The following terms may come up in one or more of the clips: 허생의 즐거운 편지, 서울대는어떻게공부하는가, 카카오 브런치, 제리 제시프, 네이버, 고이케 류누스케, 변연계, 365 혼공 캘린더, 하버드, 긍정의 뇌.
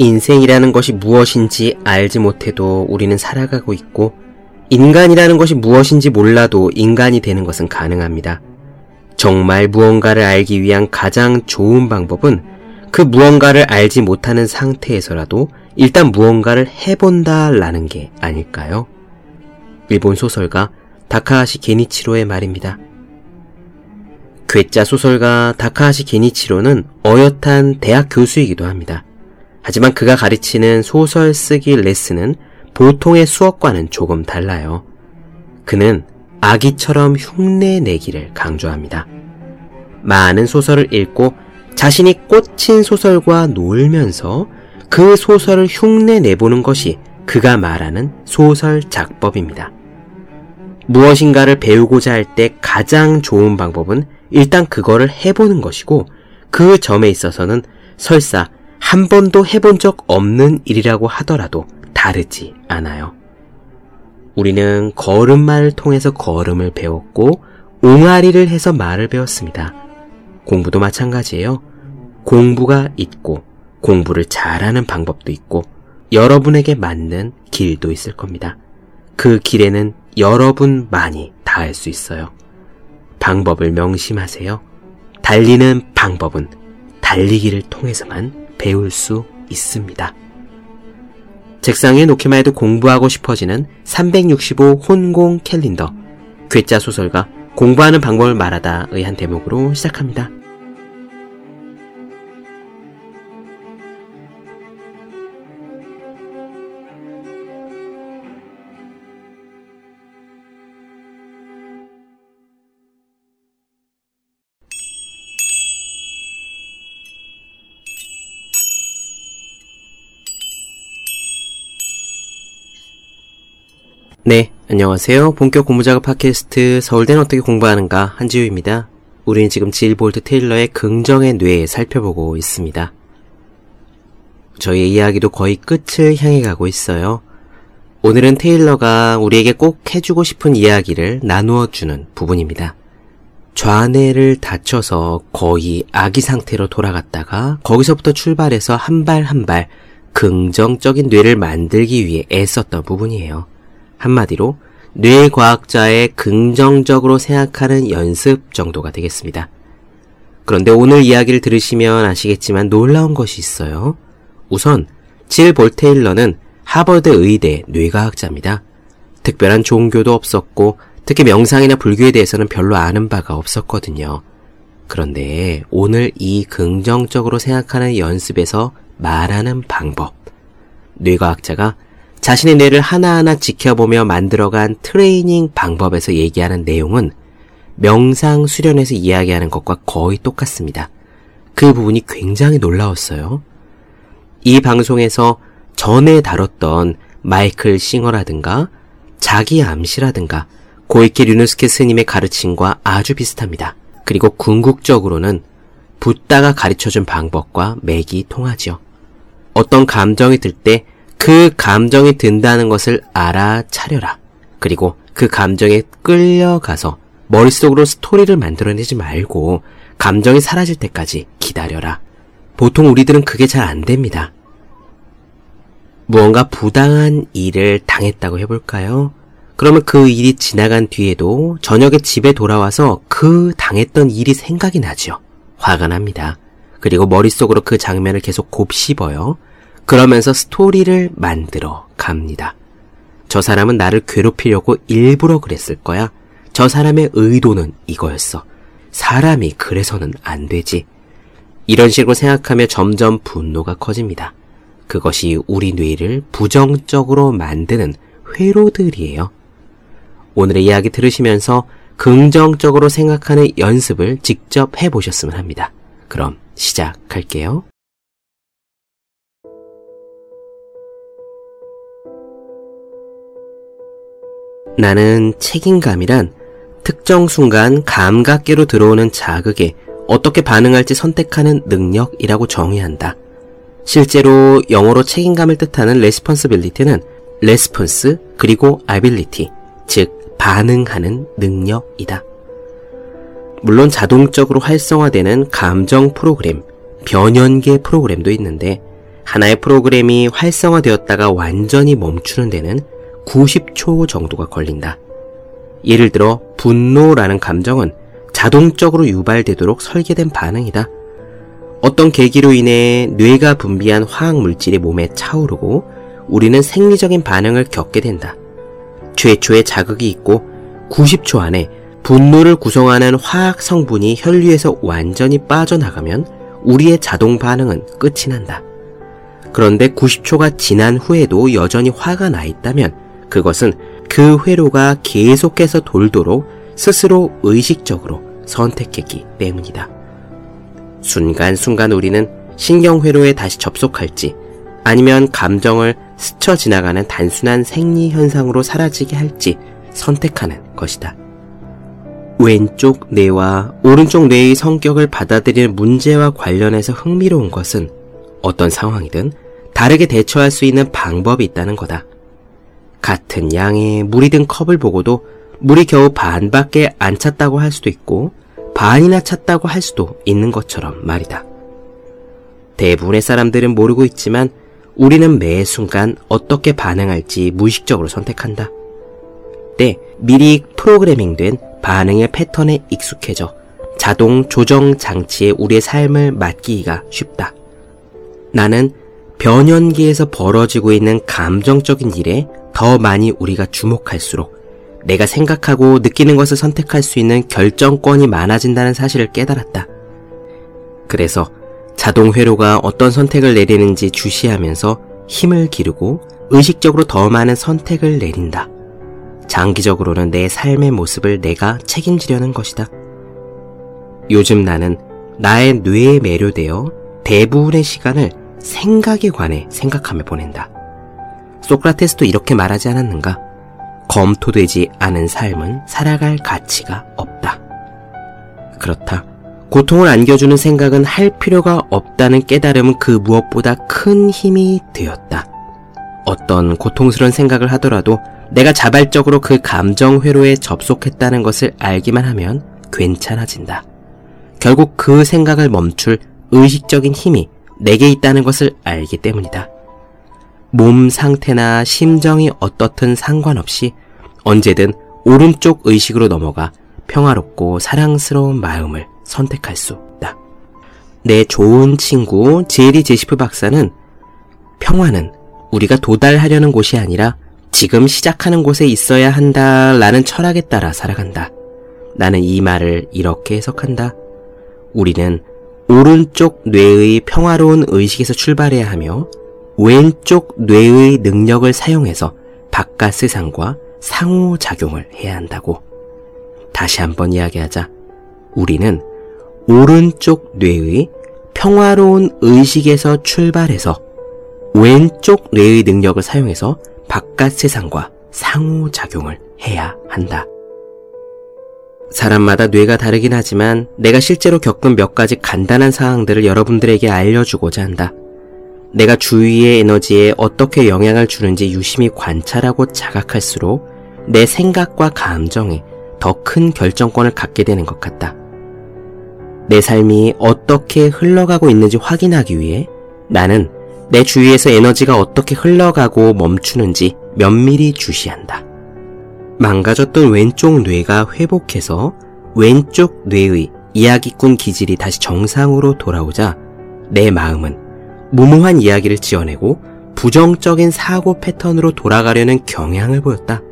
인생이라는 것이 무엇인지 알지 못해도 우리는 살아가고 있고, 인간이라는 것이 무엇인지 몰라도 인간이 되는 것은 가능합니다. 정말 무언가를 알기 위한 가장 좋은 방법은 그 무언가를 알지 못하는 상태에서라도 일단 무언가를 해본다라는 게 아닐까요? 일본 소설가 다카하시 게니치로의 말입니다. 괴짜 소설가 다카하시 게니치로는 어엿한 대학 교수이기도 합니다. 하지만 그가 가르치는 소설 쓰기 레슨은 보통의 수업과는 조금 달라요. 그는 아기처럼 흉내내기를 강조합니다. 많은 소설을 읽고 자신이 꽂힌 소설과 놀면서 그 소설을 흉내내보는 것이 그가 말하는 소설 작법입니다. 무엇인가를 배우고자 할 때 가장 좋은 방법은 일단 그거를 해보는 것이고, 그 점에 있어서는 설사 한 번도 해본 적 없는 일이라고 하더라도 다르지 않아요. 우리는 걸음마를 통해서 걸음을 배웠고 옹알이를 해서 말을 배웠습니다. 공부도 마찬가지예요. 공부가 있고 공부를 잘하는 방법도 있고 여러분에게 맞는 길도 있을 겁니다. 그 길에는 여러분만이 닿을 수 있어요. 방법을 명심하세요. 달리는 방법은 달리기를 통해서만 배울 수 있습니다. 책상 위에 놓기만 해도 공부하고 싶어지는 365 혼공 캘린더, 괴짜 소설가 공부하는 방법을 말하다의 한 대목으로 시작합니다. 네, 안녕하세요. 본격 공부작업 팟캐스트 서울대는 어떻게 공부하는가, 한지우입니다. 우리는 지금 질 볼트 테일러의 긍정의 뇌 살펴보고 있습니다. 저희의 이야기도 거의 끝을 향해 가고 있어요. 오늘은 테일러가 우리에게 꼭 해주고 싶은 이야기를 나누어주는 부분입니다. 좌뇌를 다쳐서 거의 아기 상태로 돌아갔다가 거기서부터 출발해서 한 발 한 발 긍정적인 뇌를 만들기 위해 애썼던 부분이에요. 한마디로 뇌과학자의 긍정적으로 생각하는 연습 정도가 되겠습니다. 그런데 오늘 이야기를 들으시면 아시겠지만 놀라운 것이 있어요. 우선 질 볼테일러는 하버드 의대 뇌과학자입니다. 특별한 종교도 없었고 특히 명상이나 불교에 대해서는 별로 아는 바가 없었거든요. 그런데 오늘 이 긍정적으로 생각하는 연습에서 말하는 방법, 뇌과학자가 자신의 뇌를 하나하나 지켜보며 만들어간 트레이닝 방법에서 얘기하는 내용은 명상 수련에서 이야기하는 것과 거의 똑같습니다. 그 부분이 굉장히 놀라웠어요. 이 방송에서 전에 다뤘던 마이클 싱어라든가 자기 암시라든가 고이케 류누스케 스님의 가르침과 아주 비슷합니다. 그리고 궁극적으로는 붓다가 가르쳐준 방법과 맥이 통하죠. 어떤 감정이 들 때 그 감정이 든다는 것을 알아차려라. 그리고 그 감정에 끌려가서 머릿속으로 스토리를 만들어내지 말고 감정이 사라질 때까지 기다려라. 보통 우리들은 그게 잘 안됩니다. 무언가 부당한 일을 당했다고 해볼까요? 그러면 그 일이 지나간 뒤에도 저녁에 집에 돌아와서 그 당했던 일이 생각이 나죠. 화가 납니다. 그리고 머릿속으로 그 장면을 계속 곱씹어요. 그러면서 스토리를 만들어 갑니다. 저 사람은 나를 괴롭히려고 일부러 그랬을 거야. 저 사람의 의도는 이거였어. 사람이 그래서는 안 되지. 이런 식으로 생각하며 점점 분노가 커집니다. 그것이 우리 뇌를 부정적으로 만드는 회로들이에요. 오늘의 이야기 들으시면서 긍정적으로 생각하는 연습을 직접 해보셨으면 합니다. 그럼 시작할게요. 나는 책임감이란 특정 순간 감각계로 들어오는 자극에 어떻게 반응할지 선택하는 능력이라고 정의한다. 실제로 영어로 책임감을 뜻하는 responsibility는 response 그리고 ability, 즉 반응하는 능력이다. 물론 자동적으로 활성화되는 감정 프로그램, 변연계 프로그램도 있는데 하나의 프로그램이 활성화되었다가 완전히 멈추는 데는 90초 정도가 걸린다. 예를 들어 분노라는 감정은 자동적으로 유발되도록 설계된 반응이다. 어떤 계기로 인해 뇌가 분비한 화학물질이 몸에 차오르고 우리는 생리적인 반응을 겪게 된다. 최초의 자극이 있고 90초 안에 분노를 구성하는 화학 성분이 혈류에서 완전히 빠져나가면 우리의 자동 반응은 끝이 난다. 그런데 90초가 지난 후에도 여전히 화가 나 있다면 그것은 그 회로가 계속해서 돌도록 스스로 의식적으로 선택했기 때문이다. 순간순간 우리는 신경회로에 다시 접속할지 아니면 감정을 스쳐 지나가는 단순한 생리현상으로 사라지게 할지 선택하는 것이다. 왼쪽 뇌와 오른쪽 뇌의 성격을 받아들이는 문제와 관련해서 흥미로운 것은 어떤 상황이든 다르게 대처할 수 있는 방법이 있다는 거다. 같은 양의 물이 든 컵을 보고도 물이 겨우 반밖에 안 찼다고 할 수도 있고 반이나 찼다고 할 수도 있는 것처럼 말이다. 대부분의 사람들은 모르고 있지만 우리는 매 순간 어떻게 반응할지 무의식적으로 선택한다. 때 미리 프로그래밍된 반응의 패턴에 익숙해져 자동 조정 장치에 우리의 삶을 맡기기가 쉽다. 나는 변연기에서 벌어지고 있는 감정적인 일에 더 많이 우리가 주목할수록 내가 생각하고 느끼는 것을 선택할 수 있는 결정권이 많아진다는 사실을 깨달았다. 그래서 자동 회로가 어떤 선택을 내리는지 주시하면서 힘을 기르고 의식적으로 더 많은 선택을 내린다. 장기적으로는 내 삶의 모습을 내가 책임지려는 것이다. 요즘 나는 나의 뇌에 매료되어 대부분의 시간을 생각에 관해 생각하며 보낸다. 소크라테스도 이렇게 말하지 않았는가? 검토되지 않은 삶은 살아갈 가치가 없다. 그렇다. 고통을 안겨주는 생각은 할 필요가 없다는 깨달음은 그 무엇보다 큰 힘이 되었다. 어떤 고통스러운 생각을 하더라도 내가 자발적으로 그 감정 회로에 접속했다는 것을 알기만 하면 괜찮아진다. 결국 그 생각을 멈출 의식적인 힘이 내게 있다는 것을 알기 때문이다. 몸 상태나 심정이 어떻든 상관없이 언제든 오른쪽 의식으로 넘어가 평화롭고 사랑스러운 마음을 선택할 수 있다. 내 좋은 친구 제리 제시프 박사는 평화는 우리가 도달하려는 곳이 아니라 지금 시작하는 곳에 있어야 한다라는 철학에 따라 살아간다. 나는 이 말을 이렇게 해석한다. 우리는 오른쪽 뇌의 평화로운 의식에서 출발해야 하며 왼쪽 뇌의 능력을 사용해서 바깥 세상과 상호작용을 해야 한다고. 다시 한번 이야기하자. 우리는 오른쪽 뇌의 평화로운 의식에서 출발해서 왼쪽 뇌의 능력을 사용해서 바깥 세상과 상호작용을 해야 한다. 사람마다 뇌가 다르긴 하지만 내가 실제로 겪은 몇 가지 간단한 사항들을 여러분들에게 알려주고자 한다. 내가 주위의 에너지에 어떻게 영향을 주는지 유심히 관찰하고 자각할수록 내 생각과 감정이 더 큰 결정권을 갖게 되는 것 같다. 내 삶이 어떻게 흘러가고 있는지 확인하기 위해 나는 내 주위에서 에너지가 어떻게 흘러가고 멈추는지 면밀히 주시한다. 망가졌던 왼쪽 뇌가 회복해서 왼쪽 뇌의 이야기꾼 기질이 다시 정상으로 돌아오자 내 마음은 무모한 이야기를 지어내고 부정적인 사고 패턴으로 돌아가려는 경향을 보였다.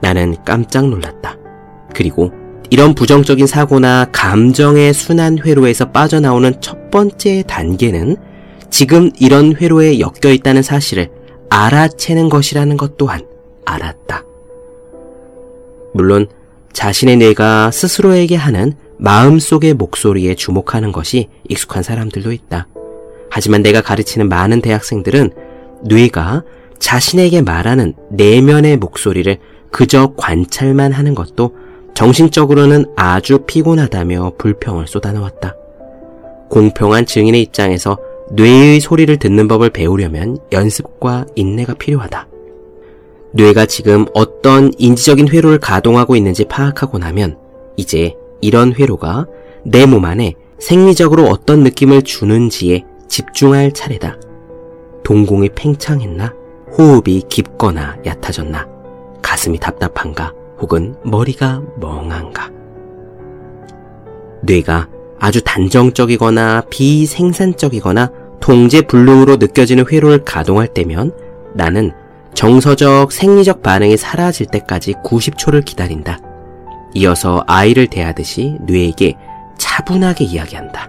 나는 깜짝 놀랐다. 그리고 이런 부정적인 사고나 감정의 순환 회로에서 빠져나오는 첫 번째 단계는 지금 이런 회로에 엮여 있다는 사실을 알아채는 것이라는 것 또한 알았다. 물론 자신의 뇌가 스스로에게 하는 마음속의 목소리에 주목하는 것이 익숙한 사람들도 있다. 하지만 내가 가르치는 많은 대학생들은 뇌가 자신에게 말하는 내면의 목소리를 그저 관찰만 하는 것도 정신적으로는 아주 피곤하다며 불평을 쏟아놓았다. 공평한 증인의 입장에서 뇌의 소리를 듣는 법을 배우려면 연습과 인내가 필요하다. 뇌가 지금 어떤 인지적인 회로를 가동하고 있는지 파악하고 나면 이제 이런 회로가 내 몸 안에 생리적으로 어떤 느낌을 주는지에 집중할 차례다. 동공이 팽창했나? 호흡이 깊거나 얕아졌나? 가슴이 답답한가? 혹은 머리가 멍한가? 뇌가 아주 단정적이거나 비생산적이거나 동제불능으로 느껴지는 회로를 가동할 때면 나는 정서적 생리적 반응이 사라질 때까지 90초를 기다린다. 이어서 아이를 대하듯이 뇌에게 차분하게 이야기한다.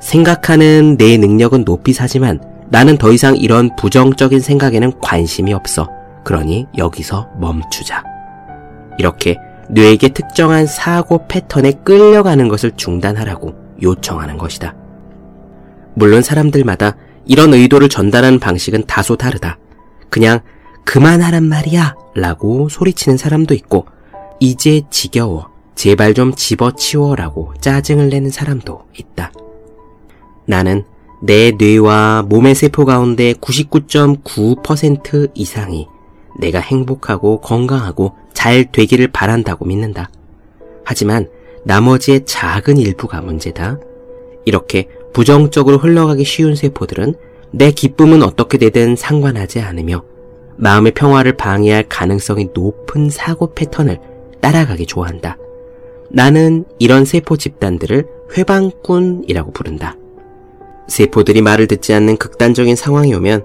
생각하는 내 능력은 높이 사지만 나는 더 이상 이런 부정적인 생각에는 관심이 없어. 그러니 여기서 멈추자. 이렇게 뇌에게 특정한 사고 패턴에 끌려가는 것을 중단하라고 요청하는 것이다. 물론 사람들마다 이런 의도를 전달하는 방식은 다소 다르다. 그냥 그만하란 말이야 라고 소리치는 사람도 있고, 이제 지겨워, 제발 좀 집어치워 라고 짜증을 내는 사람도 있다. 나는 내 뇌와 몸의 세포 가운데 99.9% 이상이 내가 행복하고 건강하고 잘 되기를 바란다고 믿는다. 하지만 나머지의 작은 일부가 문제다. 이렇게 부정적으로 흘러가기 쉬운 세포들은 내 기쁨은 어떻게 되든 상관하지 않으며 마음의 평화를 방해할 가능성이 높은 사고 패턴을 따라가기 좋아한다. 나는 이런 세포 집단들을 회방꾼이라고 부른다. 세포들이 말을 듣지 않는 극단적인 상황이 오면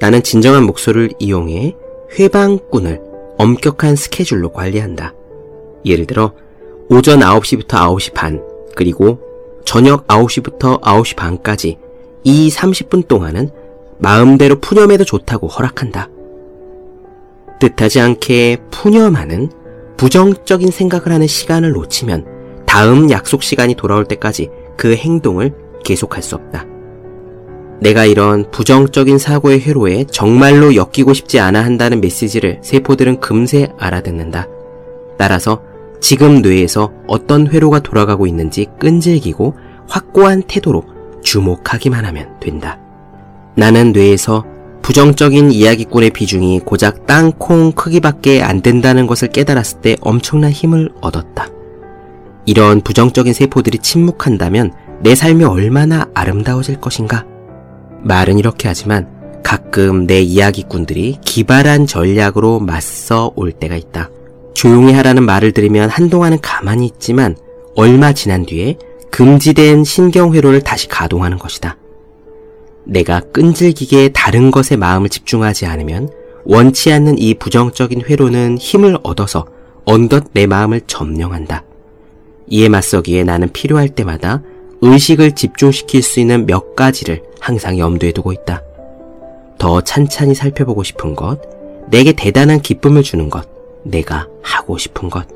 나는 진정한 목소리를 이용해 회방꾼을 엄격한 스케줄로 관리한다. 예를 들어 오전 9시부터 9시 반 그리고 저녁 9시부터 9시 반까지 이 30분 동안은 마음대로 푸념해도 좋다고 허락한다. 뜻하지 않게 푸념하는 부정적인 생각을 하는 시간을 놓치면 다음 약속 시간이 돌아올 때까지 그 행동을 계속할 수 없다. 내가 이런 부정적인 사고의 회로에 정말로 엮이고 싶지 않아 한다는 메시지를 세포들은 금세 알아듣는다. 따라서 지금 뇌에서 어떤 회로가 돌아가고 있는지 끈질기고 확고한 태도로 주목하기만 하면 된다. 나는 뇌에서 부정적인 이야기꾼의 비중이 고작 땅콩 크기밖에 안 된다는 것을 깨달았을 때 엄청난 힘을 얻었다. 이런 부정적인 세포들이 침묵한다면 내 삶이 얼마나 아름다워질 것인가? 말은 이렇게 하지만 가끔 내 이야기꾼들이 기발한 전략으로 맞서 올 때가 있다. 조용히 하라는 말을 들으면 한동안은 가만히 있지만 얼마 지난 뒤에 금지된 신경회로를 다시 가동하는 것이다. 내가 끈질기게 다른 것에 마음을 집중하지 않으면 원치 않는 이 부정적인 회로는 힘을 얻어서 언뜻 내 마음을 점령한다. 이에 맞서기에 나는 필요할 때마다 의식을 집중시킬 수 있는 몇 가지를 항상 염두에 두고 있다. 더 찬찬히 살펴보고 싶은 것, 내게 대단한 기쁨을 주는 것, 내가 하고 싶은 것.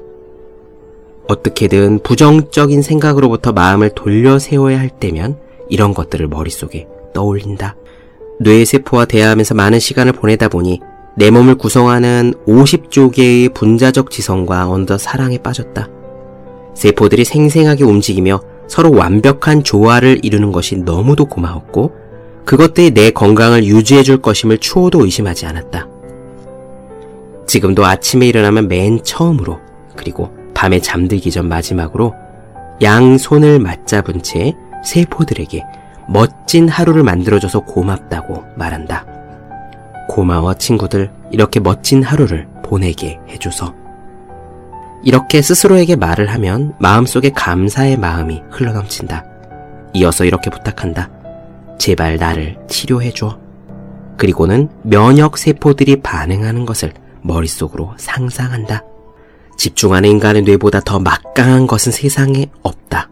어떻게든 부정적인 생각으로부터 마음을 돌려 세워야 할 때면 이런 것들을 머릿속에 떠올린다. 뇌의 세포와 대화하면서 많은 시간을 보내다 보니 내 몸을 구성하는 50조 개의 분자적 지성과 언더 사랑에 빠졌다. 세포들이 생생하게 움직이며 서로 완벽한 조화를 이루는 것이 너무도 고마웠고 그것들이 내 건강을 유지해줄 것임을 추호도 의심하지 않았다. 지금도 아침에 일어나면 맨 처음으로 그리고 밤에 잠들기 전 마지막으로 양손을 맞잡은 채 세포들에게 멋진 하루를 만들어줘서 고맙다고 말한다. 고마워 친구들, 이렇게 멋진 하루를 보내게 해줘서. 이렇게 스스로에게 말을 하면 마음속에 감사의 마음이 흘러넘친다. 이어서 이렇게 부탁한다. 제발 나를 치료해줘. 그리고는 면역세포들이 반응하는 것을 머릿속으로 상상한다. 집중하는 인간의 뇌보다 더 막강한 것은 세상에 없다.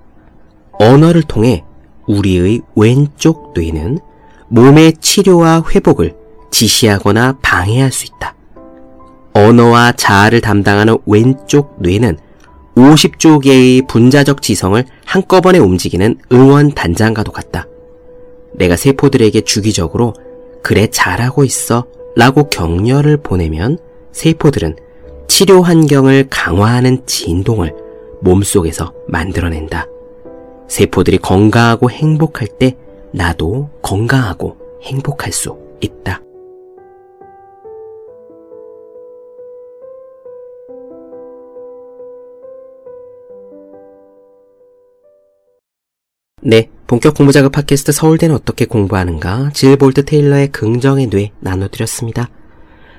언어를 통해 우리의 왼쪽 뇌는 몸의 치료와 회복을 지시하거나 방해할 수 있다. 언어와 자아를 담당하는 왼쪽 뇌는 50조 개의 분자적 지성을 한꺼번에 움직이는 응원 단장과도 같다. 내가 세포들에게 주기적으로 그래 잘하고 있어 라고 격려를 보내면 세포들은 치료 환경을 강화하는 진동을 몸속에서 만들어낸다. 세포들이 건강하고 행복할 때 나도 건강하고 행복할 수 있다. 네, 본격 공부작업 팟캐스트 서울대는 어떻게 공부하는가 질볼트 테일러의 긍정의 뇌 나눠드렸습니다.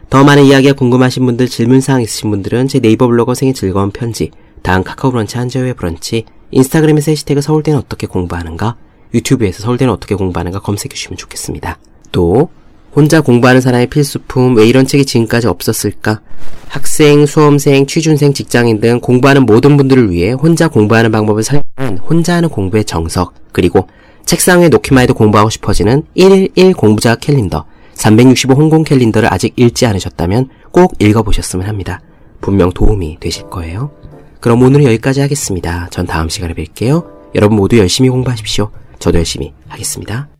더 많은 이야기가 궁금하신 분들, 질문사항 있으신 분들은 제 네이버 블로그 허생의 즐거운 편지, 다음 카카오 브런치 한재우의 브런치, 인스타그램에서 해시태그 서울대는 어떻게 공부하는가, 유튜브에서 서울대는 어떻게 공부하는가 검색해주시면 좋겠습니다. 또 혼자 공부하는 사람의 필수품, 왜 이런 책이 지금까지 없었을까? 학생, 수험생, 취준생, 직장인 등 공부하는 모든 분들을 위해 혼자 공부하는 방법을 설명한 혼자 하는 공부의 정석, 그리고 책상 위에 놓기만 해도 공부하고 싶어지는 111 공부작업 캘린더, 365 혼공 캘린더를 아직 읽지 않으셨다면 꼭 읽어보셨으면 합니다. 분명 도움이 되실 거예요. 그럼 오늘은 여기까지 하겠습니다. 전 다음 시간에 뵐게요. 여러분 모두 열심히 공부하십시오. 저도 열심히 하겠습니다.